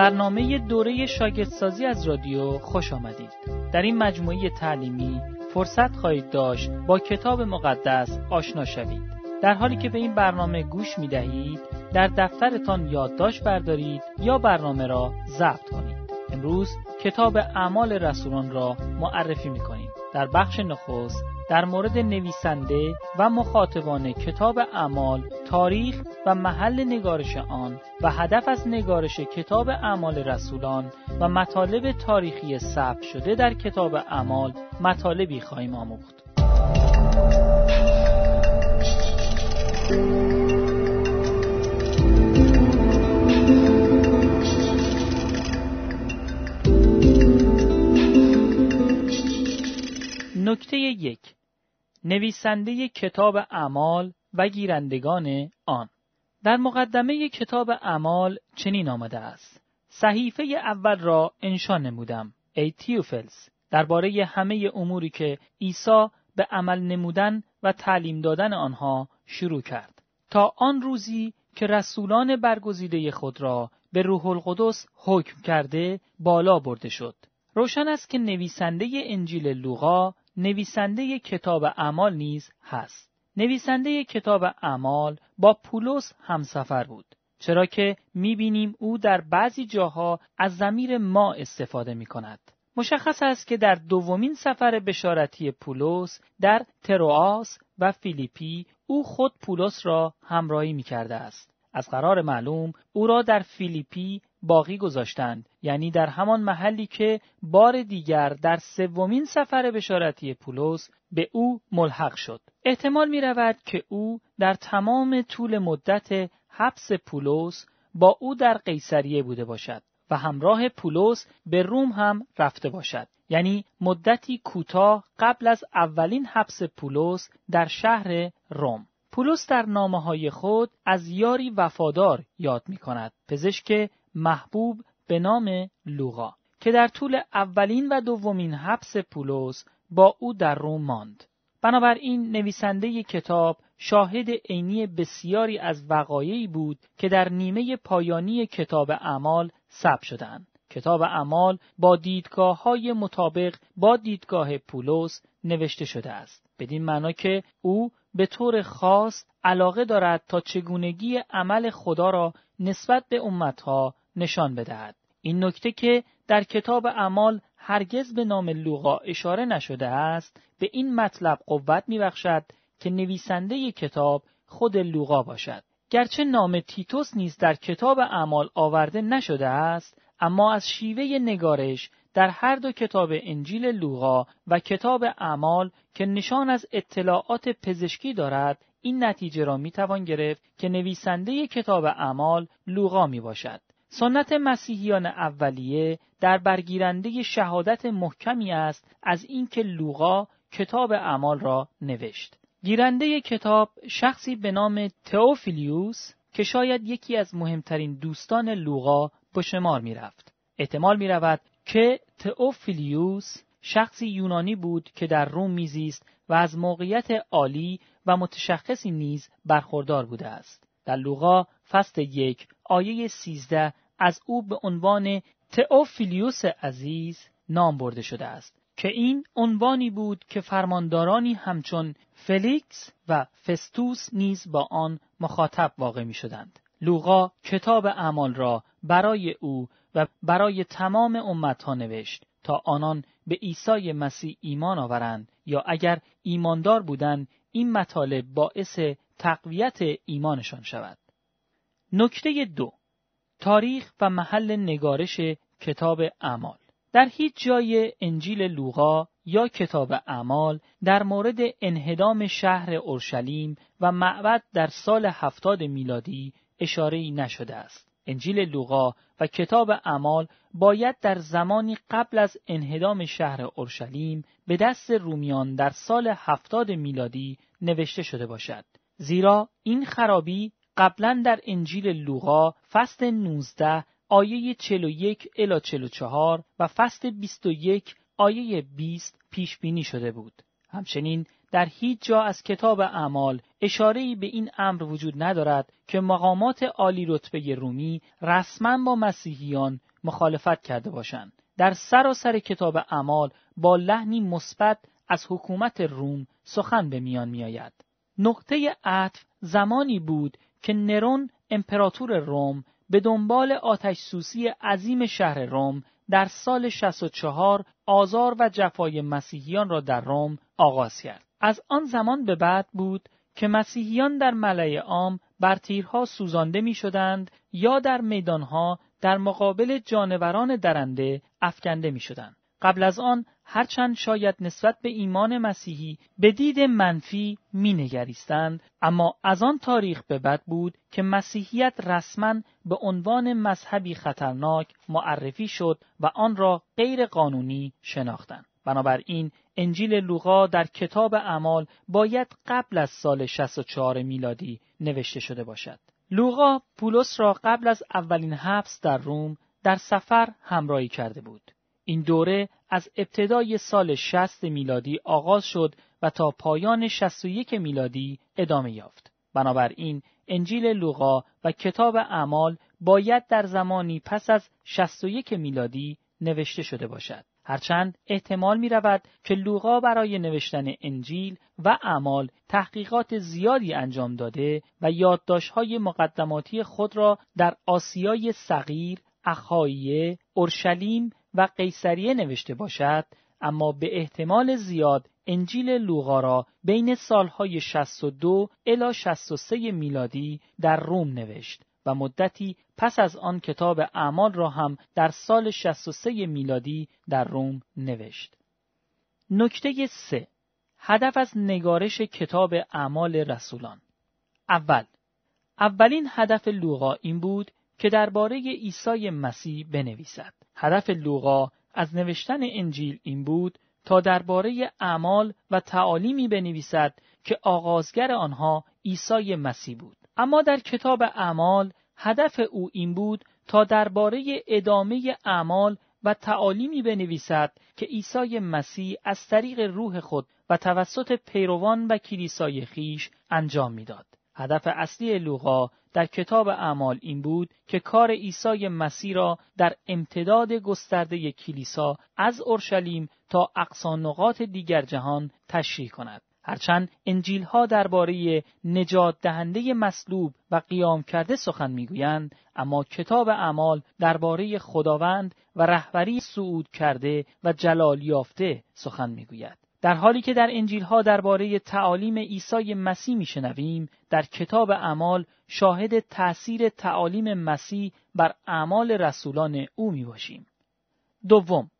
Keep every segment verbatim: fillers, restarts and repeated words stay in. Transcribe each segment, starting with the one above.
برنامه دوره شاگردسازی از رادیو خوش آمدید. در این مجموعه تعلیمی فرصت خواهید داشت با کتاب مقدس آشنا شوید. در حالی که به این برنامه گوش می دهید، در دفترتان یادداشت بردارید یا برنامه را ضبط کنید. امروز کتاب اعمال رسولان را معرفی می کنیم. در بخش نخست در مورد نویسنده و مخاطبان کتاب اعمال، تاریخ و محل نگارش آن و هدف از نگارش کتاب اعمال رسولان و مطالب تاریخی ثبت شده در کتاب اعمال مطالبی خواهیم آموخت. نکته یک: نویسنده کتاب اعمال و گیرندگان آن. در مقدمه کتاب اعمال چنین آمده است: صحیفه اول را انشا نمودم ای تیوفلس، درباره همه اموری که عیسی به عمل نمودن و تعلیم دادن آنها شروع کرد، تا آن روزی که رسولان برگزیده خود را به روح القدس حکم کرده بالا برده شد. روشن است که نویسنده انجیل لوقا نویسنده کتاب اعمال نیز هست. نویسنده کتاب اعمال با پولس همسفر بود، چرا که می‌بینیم او در بعضی جاها از ضمیر ما استفاده می‌کند. مشخص است که در دومین سفر بشارتی پولس در تروآس و فیلیپی او خود پولس را همراهی می‌کرده است. از قرار معلوم او را در فیلیپی باقی گذاشتند، یعنی در همان محلی که بار دیگر در سومین سفر بشارتی پولس به او ملحق شد. احتمال می رود که او در تمام طول مدت حبس پولس با او در قیصریه بوده باشد و همراه پولس به روم هم رفته باشد، یعنی مدتی کوتاه قبل از اولین حبس پولس در شهر روم. پولس در نامه‌های خود از یاری وفادار یاد می کند، پزشک محبوب به نام لوقا، که در طول اولین و دومین حبس پولس با او در روم ماند. بنابراین نویسنده کتاب شاهد عینی بسیاری از وقایعی بود که در نیمه پایانی کتاب اعمال ثبت شدند. کتاب اعمال با دیدگاه‌های مطابق با دیدگاه پولس نوشته شده است، بدین معنا که او به طور خاص علاقه دارد تا چگونگی عمل خدا را نسبت به امتها نشان بدهد. این نکته که در کتاب اعمال هرگز به نام لوقا اشاره نشده است، به این مطلب قوت می‌بخشد که نویسنده کتاب خود لوقا باشد. گرچه نام تیتوس نیز در کتاب اعمال آورده نشده است، اما از شیوه نگارش در هر دو کتاب انجیل لوقا و کتاب اعمال که نشان از اطلاعات پزشکی دارد، این نتیجه را میتوان گرفت که نویسنده کتاب اعمال لوقا می باشد. سنت مسیحیان اولیه در برگیرنده شهادت محکمی است از اینکه لوقا کتاب اعمال را نوشت. گیرنده کتاب شخصی به نام تئوفیلیوس که شاید یکی از مهمترین دوستان لوقا به شمار می رفت. احتمال می رود که تئوفیلیوس شخصی یونانی بود که در روم میزیست و از موقعیت عالی و متشخصی نیز برخوردار بوده است. در لوقا فصل یک آیه سیزده از او به عنوان تئوفیلیوس عزیز نام برده شده است که این عنوانی بود که فرماندارانی همچون فلیکس و فستوس نیز با آن مخاطب واقع می شدند. لوقا کتاب اعمال را برای او و برای تمام امتها نوشت تا آنان به عیسی مسیح ایمان آورند، یا اگر ایماندار بودند این مطالب باعث تقویت ایمانشان شود. نکته دو: تاریخ و محل نگارش کتاب اعمال. در هیچ جای انجیل لوقا یا کتاب اعمال در مورد انهدام شهر اورشلیم و معبد در سال هفتاد میلادی اشاره‌ای نشده است. انجیل لوقا و کتاب اعمال باید در زمانی قبل از انهدام شهر اورشلیم به دست رومیان در سال هفتاد میلادی نوشته شده باشد، زیرا این خرابی قبلا در انجیل لوقا فصل نوزده آیه چهل و یک الی چهل و چهار و فصل بیست و یک آیه بیست پیش بینی شده بود. همچنین در هیچ جا از کتاب اعمال اشاره‌ای به این امر وجود ندارد که مقامات عالی رتبه رومی رسما با مسیحیان مخالفت کرده باشند. در سراسر کتاب اعمال با لحنی مثبت از حکومت روم سخن به میان می آید. نقطه عطف زمانی بود که نرون امپراتور روم به دنبال آتش سوزی عظیم شهر روم در سال شصت و چهار آزار و جفای مسیحیان را در روم آغاز کرد. از آن زمان به بعد بود که مسیحیان در ملأ عام بر تیرها سوزانده می شدند یا در میدانها در مقابل جانوران درنده افکنده می شدند. قبل از آن هرچند شاید نسبت به ایمان مسیحی به دید منفی می نگریستند، اما از آن تاریخ به بعد بود که مسیحیت رسماً به عنوان مذهبی خطرناک معرفی شد و آن را غیر قانونی شناختند. بنابراین انجیل لوقا در کتاب اعمال باید قبل از سال شصت و چهار میلادی نوشته شده باشد. لوقا پولس را قبل از اولین حبس در روم در سفر همراهی کرده بود. این دوره از ابتدای سال شصت میلادی آغاز شد و تا پایان شصت و یک میلادی ادامه یافت. بنابراین انجیل لوقا و کتاب اعمال باید در زمانی پس از شصت و یک میلادی نوشته شده باشد. هرچند احتمال می رود که لوقا برای نوشتن انجیل و اعمال تحقیقات زیادی انجام داده و یادداشت‌های مقدماتی خود را در آسیای صغیر، اخاییه، اورشلیم و قیصریه نوشته باشد، اما به احتمال زیاد انجیل لوقا را بین سالهای شصت و دو الی شصت و سه میلادی در روم نوشت و مدتی پس از آن کتاب اعمال را هم در سال شصت و سه میلادی در روم نوشت. نکته سه، هدف از نگارش کتاب اعمال رسولان. اول، اولین هدف لوقا این بود که درباره عیسی مسیح بنویسد. هدف لوقا از نوشتن انجیل این بود تا درباره اعمال و تعالیمی بنویسد که آغازگر آنها عیسی مسیح بود. اما در کتاب اعمال هدف او این بود تا درباره ادامه اعمال و تعالیمی بنویسد که عیسی مسیح از طریق روح خود و توسط پیروان و کلیسای خویش انجام میداد. هدف اصلی لوقا در کتاب اعمال این بود که کار عیسی مسیح را در امتداد گسترده کلیسا از اورشلیم تا اقصی نقاط دیگر جهان تشریح کند. هرچند انجیل‌ها درباره نجات دهنده مصلوب و قیام کرده سخن می‌گویند، اما کتاب اعمال درباره خداوند و رهبری صعود کرده و جلال یافته سخن می‌گوید. در حالی که در انجیل‌ها درباره تعالیم عیسی مسیح می‌شنویم، در کتاب اعمال شاهد تأثیر تعالیم مسیح بر اعمال رسولان او می‌باشیم. دوم،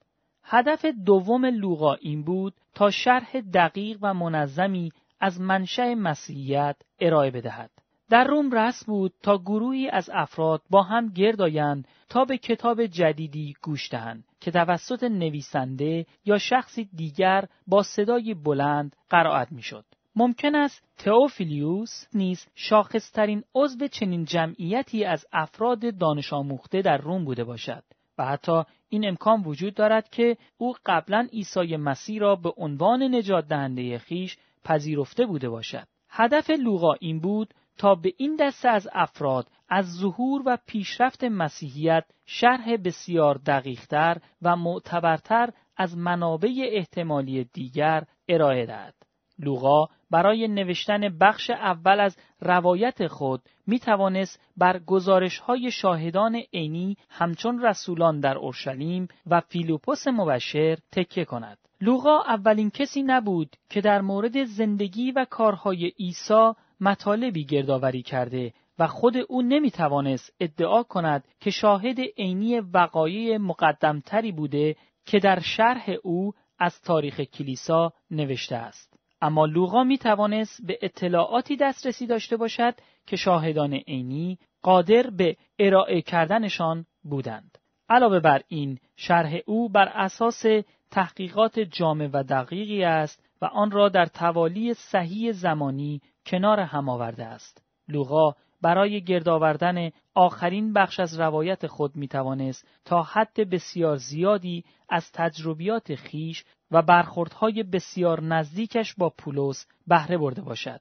هدف دوم لوقا این بود تا شرح دقیق و منظمی از منشأ مسیحیت ارائه بدهد. در روم رسم بود تا گروهی از افراد با هم گرد آیند تا به کتاب جدیدی گوش دهند که توسط نویسنده یا شخصی دیگر با صدای بلند قرائت می‌شد. ممکن است تئوفیلیوس نیز شاخص‌ترین عضو چنین جمعیتی از افراد دانش آموخته در روم بوده باشد. و حتی این امکان وجود دارد که او قبلا عیسی مسیح را به عنوان نجات دهنده خویش پذیرفته بوده باشد. هدف لوقا این بود تا به این دسته از افراد از ظهور و پیشرفت مسیحیت شرح بسیار دقیقتر و معتبرتر از منابع احتمالی دیگر ارائه دهد. لوقا برای نوشتن بخش اول از روایت خود می توانست بر گزارش‌های شاهدان عینی همچون رسولان در اورشلیم و فیلیپوس مبشر تکیه کند. لوقا اولین کسی نبود که در مورد زندگی و کارهای عیسی مطالبی گردآوری کرده و خود او نمی توانست ادعا کند که شاهد عینی وقایع مقدمتری بوده که در شرح او از تاریخ کلیسا نوشته است. اما لوقا می توانست به اطلاعاتی دسترسی داشته باشد که شاهدان عینی قادر به ارائه کردنشان بودند. علاوه بر این، شرح او بر اساس تحقیقات جامع و دقیقی است و آن را در توالی صحیح زمانی کنار هم آورده است. لوقا برای گردآوردن آخرین بخش از روایت خود می توانست تا حد بسیار زیادی از تجربیات خویش و برخوردهای بسیار نزدیکش با پولس بهره برده باشد.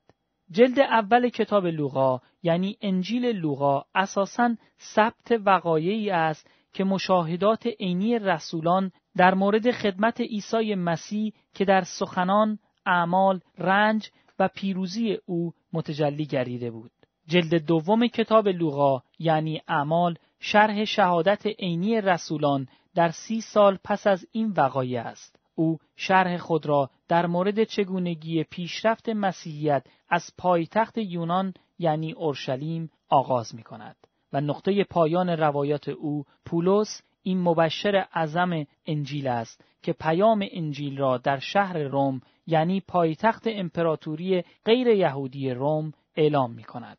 جلد اول کتاب لوقا یعنی انجیل لوقا اساساً ثبت وقایعی است که مشاهدات عینی رسولان در مورد خدمت عیسی مسیح که در سخنان، اعمال، رنج و پیروزی او متجلی گردیده بود. جلد دوم کتاب لوقا یعنی اعمال شرح شهادت عینی رسولان در سی سال پس از این وقایع است. او شرح خود را در مورد چگونگی پیشرفت مسیحیت از پایتخت یونان یعنی اورشلیم آغاز می کند و نقطه پایان روایات او پولس این مبشر اعظم انجیل است که پیام انجیل را در شهر روم یعنی پایتخت امپراتوری غیر یهودی روم اعلام می کند.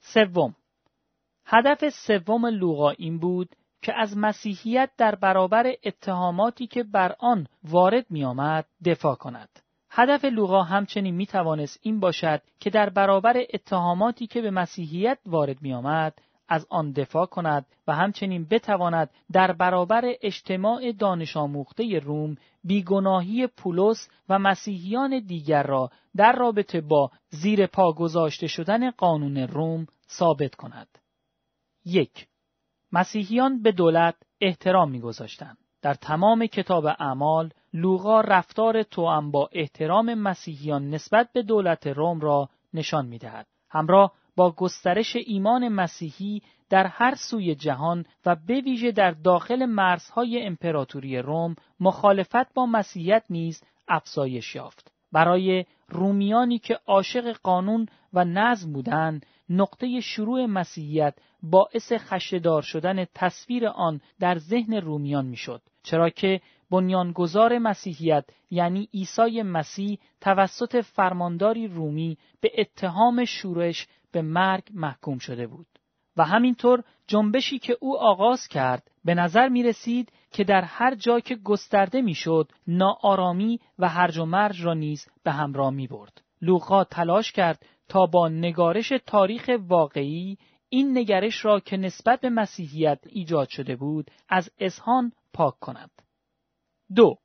سوم، هدف سوم لوقا این بود که از مسیحیت در برابر اتهاماتی که بر آن وارد می آمد دفاع کند. هدف لوقا همچنین می توانست این باشد که در برابر اتهاماتی که به مسیحیت وارد می آمد از آن دفاع کند و همچنین بتواند در برابر اجتماع دانش آموخته روم بیگناهی پولس و مسیحیان دیگر را در رابطه با زیر پا گذاشته شدن قانون روم ثابت کند. یک، مسیحیان به دولت احترام می‌گذاشتند. در تمام کتاب اعمال، لوقا رفتار توأم با احترام مسیحیان نسبت به دولت روم را نشان می‌دهد، همراه با گسترش ایمان مسیحی در هر سوی جهان و به ویژه در داخل مرزهای امپراتوری روم، مخالفت با مسیحیت نیز افزایش یافت. برای رومیانی که عاشق قانون و نظم بودند، نقطه شروع مسیحیت باعث خشدار شدن تصویر آن در ذهن رومیان میشد، چرا که بنیانگذار مسیحیت یعنی عیسی مسیح توسط فرمانداری رومی به اتهام شورش به مرگ محکوم شده بود و همینطور جنبشی که او آغاز کرد به نظر می رسید که در هر جا که گسترده می شد ناآرامی و هرج و مرج را نیز به همراه می برد. لوقا تلاش کرد تا با نگارش تاریخ واقعی این نگرش را که نسبت به مسیحیت ایجاد شده بود از اذهان پاک کند. دو،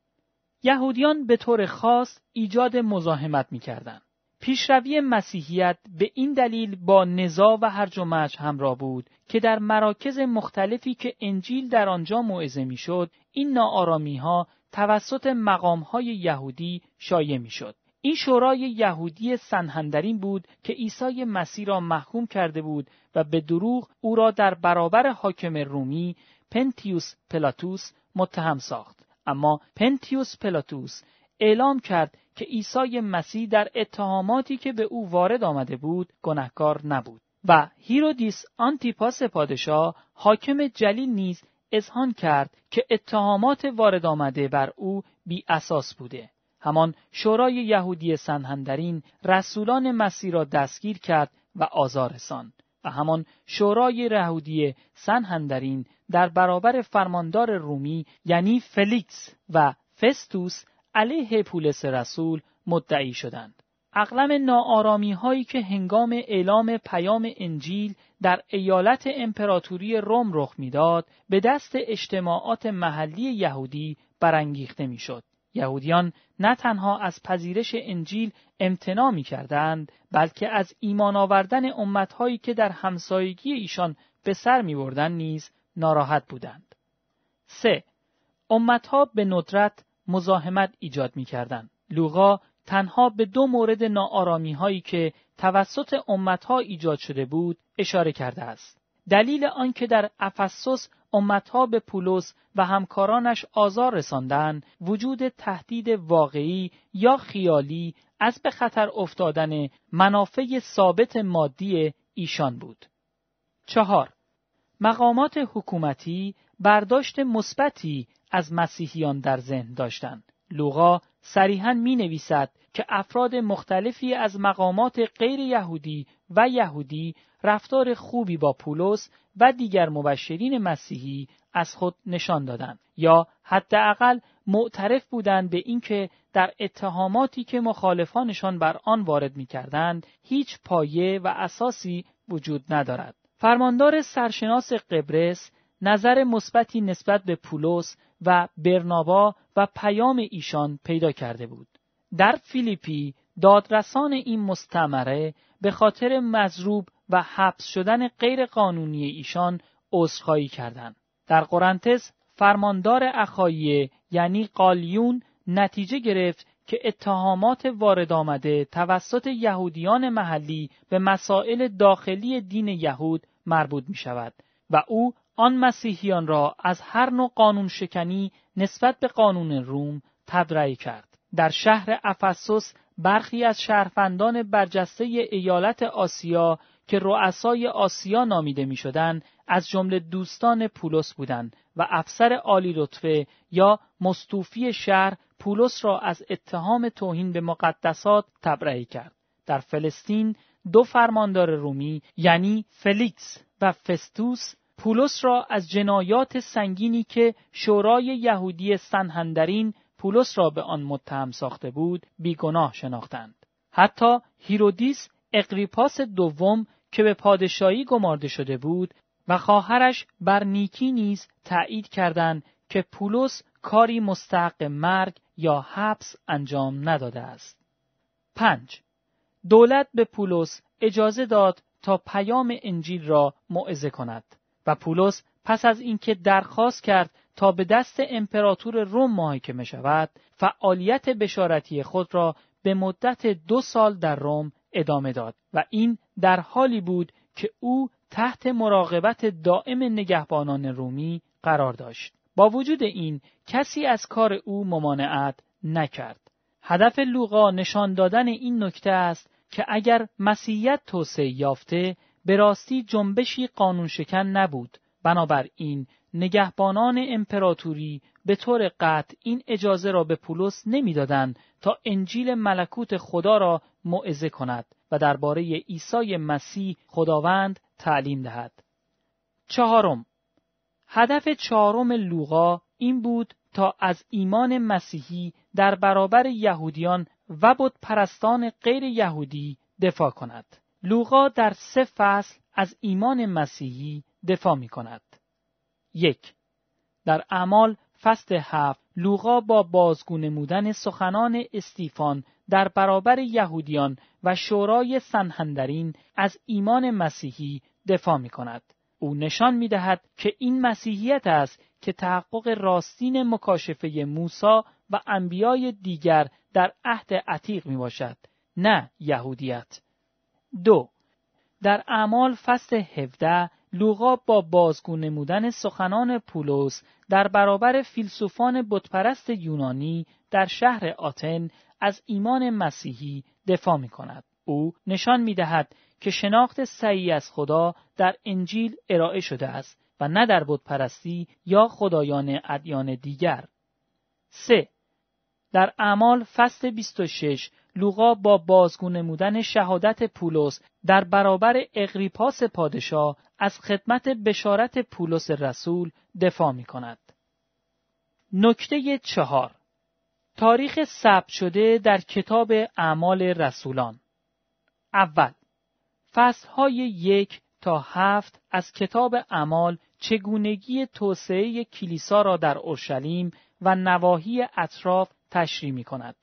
یهودیان به طور خاص ایجاد مزاحمت می کردند. پیشروی مسیحیت به این دلیل با نزاع و هرج و مرج همراه بود که در مراکز مختلفی که انجیل در آنجا موعظه میشد، این ناآرامی‌ها توسط مقام‌های یهودی شایع میشد. این شورای یهودی سنهندرین بود که عیسی مسیح را محکوم کرده بود و به دروغ او را در برابر حاکم رومی پنتیوس پلاتوس متهم ساخت. اما پنتیوس پلاتوس اعلام کرد که عیسی مسیح در اتهاماتی که به او وارد آمده بود گناهکار نبود و هیرودیس آنتیپاس پادشاه حاکم جلیل نیز اذعان کرد که اتهامات وارد آمده بر او بی اساس بوده. همان شورای یهودی سنهندرین رسولان مسیح را دستگیر کرد و آزار رساند و همان شورای یهودی سنهندرین در برابر فرماندار رومی یعنی فلیکس و فستوس علیه پولس رسول مدعی شدند. اغلب ناآرامی‌هایی که هنگام اعلام پیام انجیل در ایالت امپراتوری روم رخ می‌داد، به دست اجتماعات محلی یهودی برانگیخته می‌شد. یهودیان نه تنها از پذیرش انجیل امتناع می‌کردند، بلکه از ایمان آوردن امت‌هایی که در همسایگی ایشان به سر می‌بردند نیز ناراحت بودند. سه، امت‌ها به ندرت مزاحمت ایجاد می‌کردند. لوقا تنها به دو مورد ناآرامی‌هایی که توسط امت‌ها ایجاد شده بود اشاره کرده است. دلیل آن که در افسوس امت‌ها به پولس و همکارانش آزار رساندند، وجود تهدید واقعی یا خیالی از به خطر افتادن منافع ثابت مادی ایشان بود. چهار، مقامات حکومتی برداشت مثبتی از مسیحیان در ذهن داشتند. لوقا صریحاً می‌نویسد که افراد مختلفی از مقامات غیر یهودی و یهودی رفتار خوبی با پولس و دیگر مبشرین مسیحی از خود نشان دادند یا حداقل معترف بودند به اینکه در اتهاماتی که مخالفانشان بر آن وارد می‌کردند هیچ پایه و اساسی وجود ندارد. فرماندار سرشناس قبرس نظر مثبتی نسبت به پولس و برنابا و پیام ایشان پیدا کرده بود. در فیلیپی دادرسان این مستعمره به خاطر مضروب و حبس شدن غیرقانونی ایشان عذرخواهی کردند. در قرنتس فرماندار اخاییه یعنی قالیون نتیجه گرفت که اتهامات وارد آمده توسط یهودیان محلی به مسائل داخلی دین یهود مربوط می شود و او آن مسیحیان را از هر نوع قانون شکنی نسبت به قانون روم تبرئه کرد. در شهر افسوس برخی از شهروندان برجسته ایالت آسیا که رؤسای آسیا نامیده می شدند از جمله دوستان پولس بودند و افسر عالی رتبه یا مستوفی شهر پولس را از اتهام توهین به مقدسات تبرئه کرد. در فلسطین دو فرماندار رومی یعنی فلیکس و فستوس پولس را از جنایات سنگینی که شورای یهودی سنهندرین پولس را به آن متهم ساخته بود بیگناه شناختند. حتی هیرودیس اقریپاس دوم که به پادشاهی گمارده شده بود و خواهرش برنیکی نیز تأیید کردند که پولس کاری مستحق مرگ یا حبس انجام نداده است. پنج. دولت به پولس اجازه داد تا پیام انجیل را موعظه کند و پولس پس از اینکه درخواست کرد تا به دست امپراتور روم محاکمه شود، فعالیت بشارتی خود را به مدت دو سال در روم ادامه داد و این در حالی بود که او تحت مراقبت دائم نگهبانان رومی قرار داشت. با وجود این کسی از کار او ممانعت نکرد. هدف لوقا نشان دادن این نکته است که اگر مسیحیت توسعه یافته به راستی جنبشی قانون شکن نبود، بنابراین نگهبانان امپراتوری به طور قطع این اجازه را به پولس نمی‌دادند تا انجیل ملکوت خدا را موعظه کند و درباره عیسی مسیح خداوند تعلیم دهد. چهارم، هدف چهارم لوقا این بود تا از ایمان مسیحی در برابر یهودیان و بت پرستان غیر یهودی دفاع کند. لوقا در سه فصل از ایمان مسیحی دفاع می کند. یک. در اعمال فصل هفت لوقا با بازگونمودن سخنان استیفان در برابر یهودیان و شورای سنهندرین از ایمان مسیحی دفاع می کند. او نشان می دهد که این مسیحیت است که تحقق راستین مکاشفه موسی و انبیای دیگر در عهد عتیق می باشد، نه یهودیت. دو. در اعمال فصل هفده لوقا با بازگونمودن سخنان پولس در برابر فیلسوفان بتپرست یونانی در شهر آتن از ایمان مسیحی دفاع می کند. او نشان می دهد که شناخت صحیح از خدا در انجیل ارائه شده است و نه در بتپرستی یا خدایان ادیان دیگر. سه. در اعمال فصل بیست و شش لوقا با بازگونمودن شهادت پولس در برابر اقریپاس پادشاه از خدمت بشارت پولس رسول دفاع می کند. نکته چهار، تاریخ ثبت شده در کتاب اعمال رسولان. اول، فصلهای یک تا هفت از کتاب اعمال چگونگی توسعه کلیسا را در اورشلیم و نواحی اطراف تشریح می کند.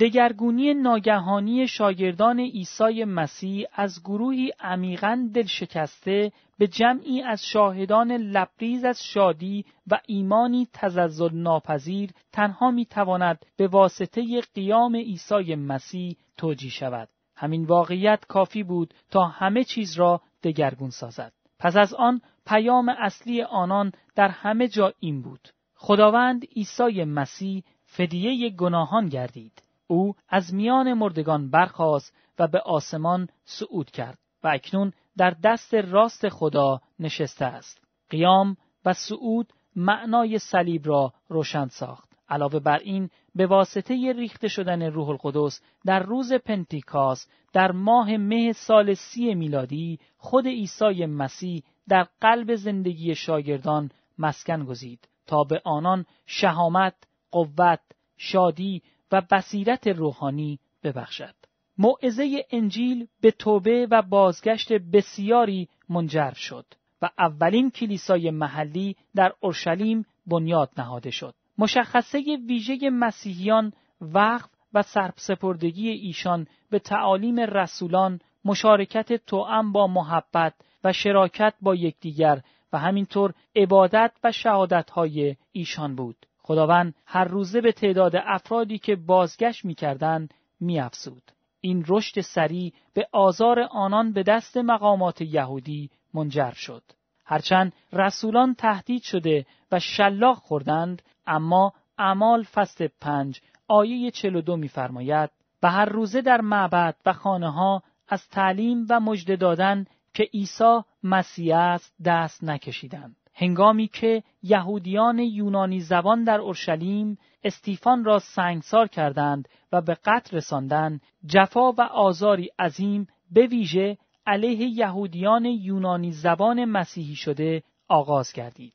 دگرگونی ناگهانی شاگردان عیسی مسیح از گروهی عمیقاً دلشکسته به جمعی از شاهدان لبریز از شادی و ایمانی تزلزل ناپذیر تنها می تواند به واسطه قیام عیسی مسیح توجیه شود. همین واقعیت کافی بود تا همه چیز را دگرگون سازد. پس از آن پیام اصلی آنان در همه جا این بود: خداوند عیسی مسیح فدیه گناهان گردید. او از میان مردگان برخاست و به آسمان صعود کرد و اکنون در دست راست خدا نشسته است. قیام و صعود معنای صلیب را روشن ساخت. علاوه بر این به واسطه ریخته شدن روح القدس در روز پنتیکاست در ماه مه سال سی میلادی خود عیسی مسیح در قلب زندگی شاگردان مسکن گزید تا به آنان شهامت، قوت، شادی و بصیرت روحانی ببخشد. موعظه انجیل به توبه و بازگشت بسیاری منجر شد و اولین کلیسای محلی در اورشلیم بنیاد نهاده شد. مشخصه ویژه مسیحیان، وقف و سرسپردگی ایشان به تعالیم رسولان، مشارکت توأم با محبت و شراکت با یکدیگر و همینطور عبادت و شهادت‌های ایشان بود. خداوند هر روزه به تعداد افرادی که بازگشت می‌کردند می‌افزود. این رشد سریع به آزار آنان به دست مقامات یهودی منجر شد. هرچند رسولان تهدید شده و شلاق خوردند، اما اعمال فصل پنج آیه چهل و دو می‌فرماید: و هر روزه در معبد و خانه‌ها از تعلیم و مژده دادن که عیسی مسیح است دست نکشیدند. هنگامی که یهودیان یونانی زبان در اورشلیم استیفان را سنگسار کردند و به قتل رساندند، جفا و آزاری عظیم به ویژه علیه یهودیان یونانی زبان مسیحی شده آغاز گردید.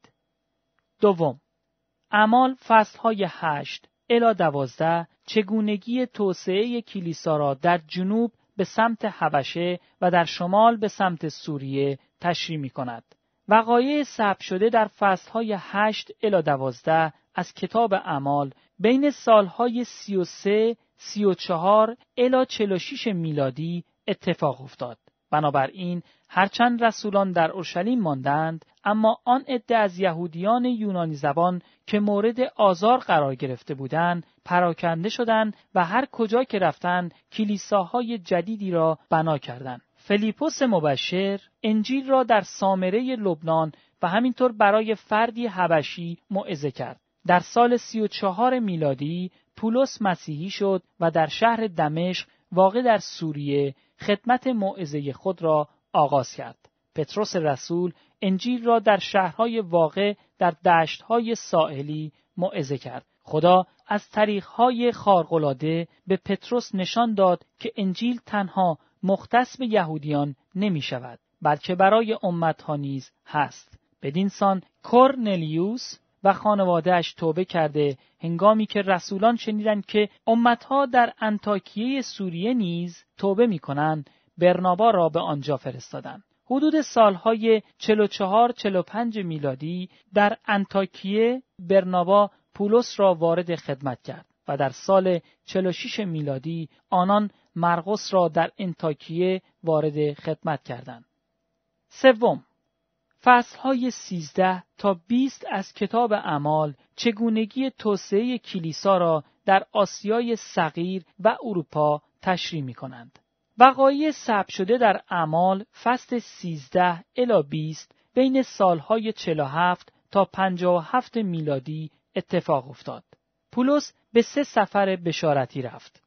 دوم، اعمال فصل‌های هشت الی دوازده چگونگی توسعه کلیسا را در جنوب به سمت حبشه و در شمال به سمت سوریه تشریح می‌کند. وقایع ثبت شده در فصل‌های هشت الی دوازده از کتاب اعمال بین سال‌های سی و سه، سی و چهار الی چهل و شش میلادی اتفاق افتاد. بنابراین هرچند رسولان در اورشلیم ماندند، اما آن عده از یهودیان یونانی زبان که مورد آزار قرار گرفته بودند پراکنده شدند و هر کجا که رفتند کلیساهای جدیدی را بنا کردند. فلیپوس مبشر انجیل را در سامره لبنان و همینطور برای فردی حبشی موعظه کرد. در سال سی و چهار میلادی پولس مسیحی شد و در شهر دمشق واقع در سوریه خدمت موعظه خود را آغاز کرد. پتروس رسول انجیل را در شهرهای واقع در دشتهای ساحلی موعظه کرد. خدا از طریقهای خارق‌العاده به پتروس نشان داد که انجیل تنها مختص به یهودیان نمی شود، بلکه برای امتها نیز هست. بدین سان کورنلیوس و خانوادهش توبه کرده، هنگامی که رسولان شنیدند که امتها در انطاکیه سوریه نیز توبه می کنند، برنابا را به آنجا فرستادند. حدود سالهای چهل و چهار چهل و پنج میلادی در انطاکیه برنابا پولس را وارد خدمت کرد و در سال چهل و شش میلادی آنان مرقس را در انطاکیه وارد خدمت کردند. سوم، فصلهای سیزده تا بیست از کتاب اعمال چگونگی توسعه کلیسا را در آسیای صغیر و اروپا تشریح می‌کنند. وقایع ثبت شده در اعمال فصل سیزده الی بیست بین سالهای چهل و هفت تا پنجاه و هفت میلادی اتفاق افتاد. پولس به سه سفر بشارتی رفت.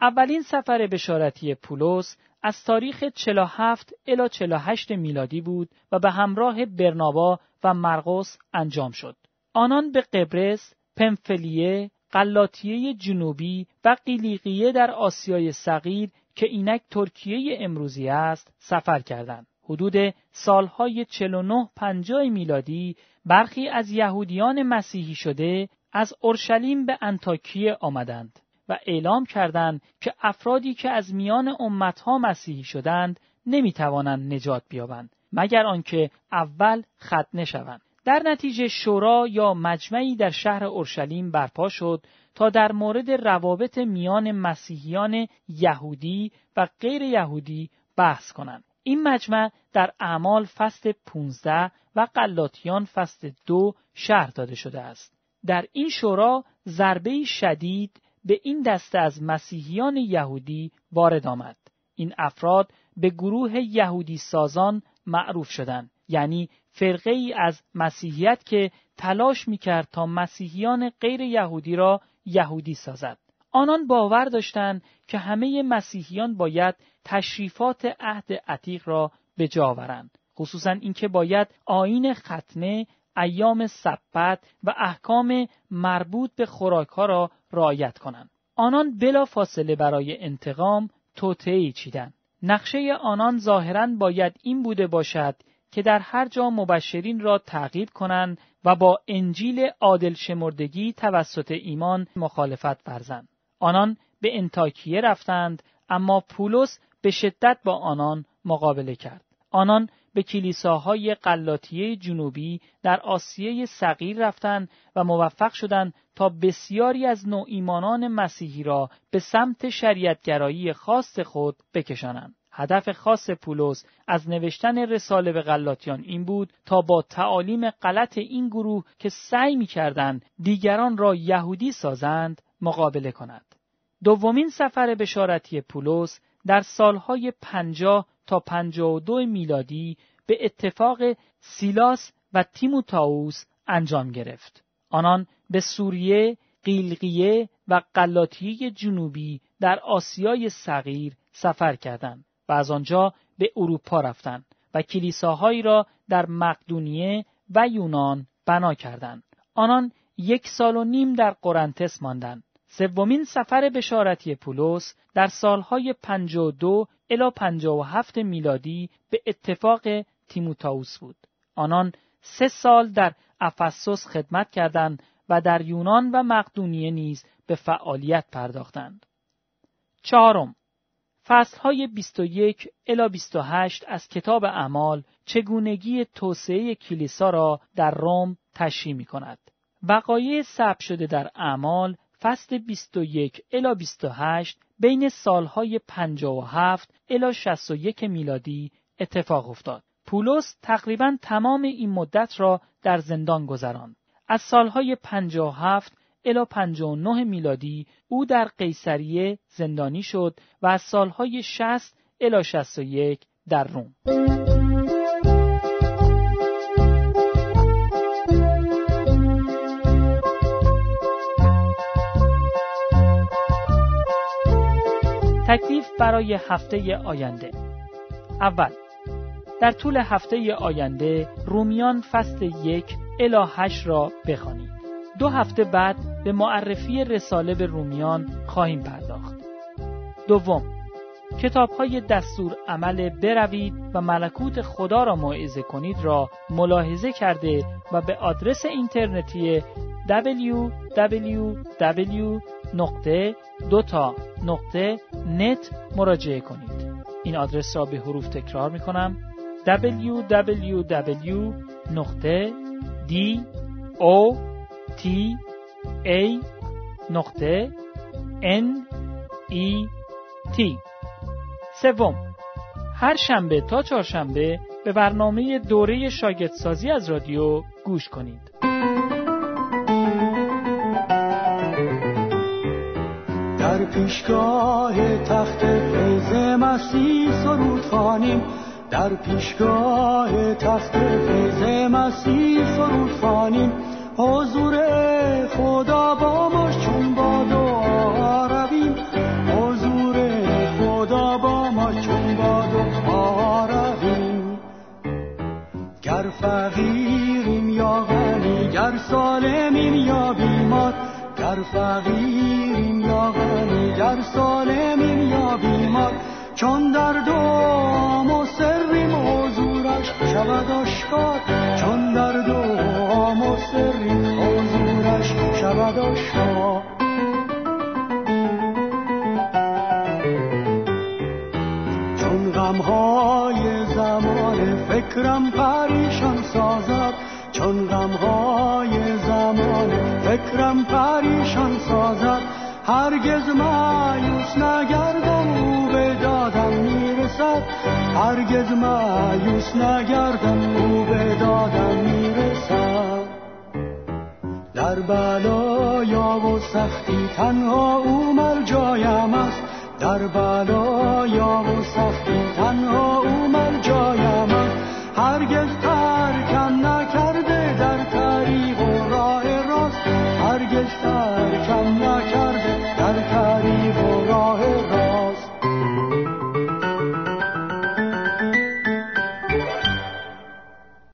اولین سفر بشارتی پولس از تاریخ چهل و هفت الی چهل و هشت میلادی بود و به همراه برنابا و مرقس انجام شد. آنان به قبرس، پمفلیه، غلاطیه جنوبی و قلیقیه در آسیای صغیر که اینک ترکیه امروزی است سفر کردند. حدود سالهای چهل و نه پنجاه میلادی برخی از یهودیان مسیحی شده از اورشلیم به انطاکیه آمدند و اعلام کردند که افرادی که از میان امتها مسیحی شدند نمیتوانند نجات بیابند مگر آنکه اول ختنه شوند. در نتیجه شورا یا مجمعی در شهر اورشلیم برپا شد تا در مورد روابط میان مسیحیان یهودی و غیر یهودی بحث کنند. این مجمع در اعمال فصل پانزده و غلاطیان فصل دو شرح داده شده است. در این شورا ضربه شدید به این دسته از مسیحیان یهودی وارد آمد. این افراد به گروه یهودی سازان معروف شدند، یعنی فرقه ای از مسیحیت که تلاش میکرد تا مسیحیان غیر یهودی را یهودی سازد. آنان باور داشتند که همه مسیحیان باید تشریفات عهد عتیق را به جا آورند، خصوصاً اینکه باید آیین ختنه، ایام سبت و احکام مربوط به خوراک‌ها را رعایت کنند. آنان بلا فاصله برای انتقام توطئه‌ای چیدند. نقشه آنان ظاهراً باید این بوده باشد که در هر جا مبشرین را تعقیب کنند و با انجیل عادل شمردگی توسط ایمان مخالفت ورزند. آنان به انطاکیه رفتند، اما پولس به شدت با آنان مقابله کرد. آنان به کلیساهای غلاطیه جنوبی در آسیای صغیر رفتند و موفق شدند تا بسیاری از نوع ایمانان مسیحی را به سمت شریعتگرایی خاص خود بکشانند. هدف خاص پولس از نوشتن رساله به غلاطیان این بود تا با تعالیم غلط این گروه که سعی می‌کردند دیگران را یهودی سازند مقابله کند. دومین سفر بشارتی پولس در سالهای پنجاه تا پنجاه و دو میلادی به اتفاق سیلاس و تیموتائوس انجام گرفت. آنان به سوریه، قیلقیه و غلاطیه جنوبی در آسیای صغیر سفر کردند و از آنجا به اروپا رفتند و کلیساهایی را در مقدونیه و یونان بنا کردند. آنان یک سال و نیم در قرنتس ماندند. سومین سفر بشارتی پولس در سالهای پنجاه و دو الی پنجاه و هفت میلادی به اتفاق تیموتائوس بود. آنان سه سال در افسوس خدمت کردند و در یونان و مقدونیه نیز به فعالیت پرداختند. چهارم، فصلهای بیست و یک الی بیست و هشت از کتاب اعمال چگونگی توسعه کلیسا را در روم تشریح می‌کند. وقایع ثبت شده در اعمال فصل بیست و یک الی بیست و هشت بین سالهای پنجاه و هفت الی شصت و یک میلادی اتفاق افتاد. پولس تقریباً تمام این مدت را در زندان گذراند. از سالهای پنجاه و هفت الی پنجاه و نه میلادی او در قیصریه زندانی شد و از سالهای شصت الی شصت و یک در روم. تکلیف برای هفته آینده. اول، در طول هفته آینده رومیان فصل یک الی هشت را بخوانید. دو هفته بعد به معرفی رساله به رومیان خواهیم پرداخت. دوم، کتاب‌های دستور عمل بروید و ملکوت خدا را موعظه کنید را ملاحظه کرده و به آدرس اینترنتی دبلیو دبلیو دبلیو نقطه دوتا نقطه نت مراجعه کنید. این آدرس را به حروف تکرار می کنم: دبلیو دبلیو دبلیو نقطه دوتا نقطه نت. سوم، هر شنبه تا چهارشنبه به برنامه دوره شاگردسازی از رادیو گوش کنید. در پیشگاه تخت فیض مسیح سرود خوانیم، در پیشگاه تخت فیض مسیح سرود خوانیم، حضور خدا با ما چون با دعا رویم، حضور خدا با ما چون با دعا رویم. گر فقیریم یا غنی، گر سالمیم یا بیمار، گر فقیریم یا غنی، گر سالمیم یا بیمار، چون در دعا مصریم حضورش شود آشکار، چون در دعا مصریم حضورش شود آشکار. چون غمهای زمان فکرم پریشان سازد، چون غمهای زمان فکرم پریشان سازد، هرگز مایوس نگردم او به دادم میرسد، هرگز مایوس نگردم او به دادم میرسد. در بلایا و سختی تنها او مرجایم است، در بلایا و سختی تنها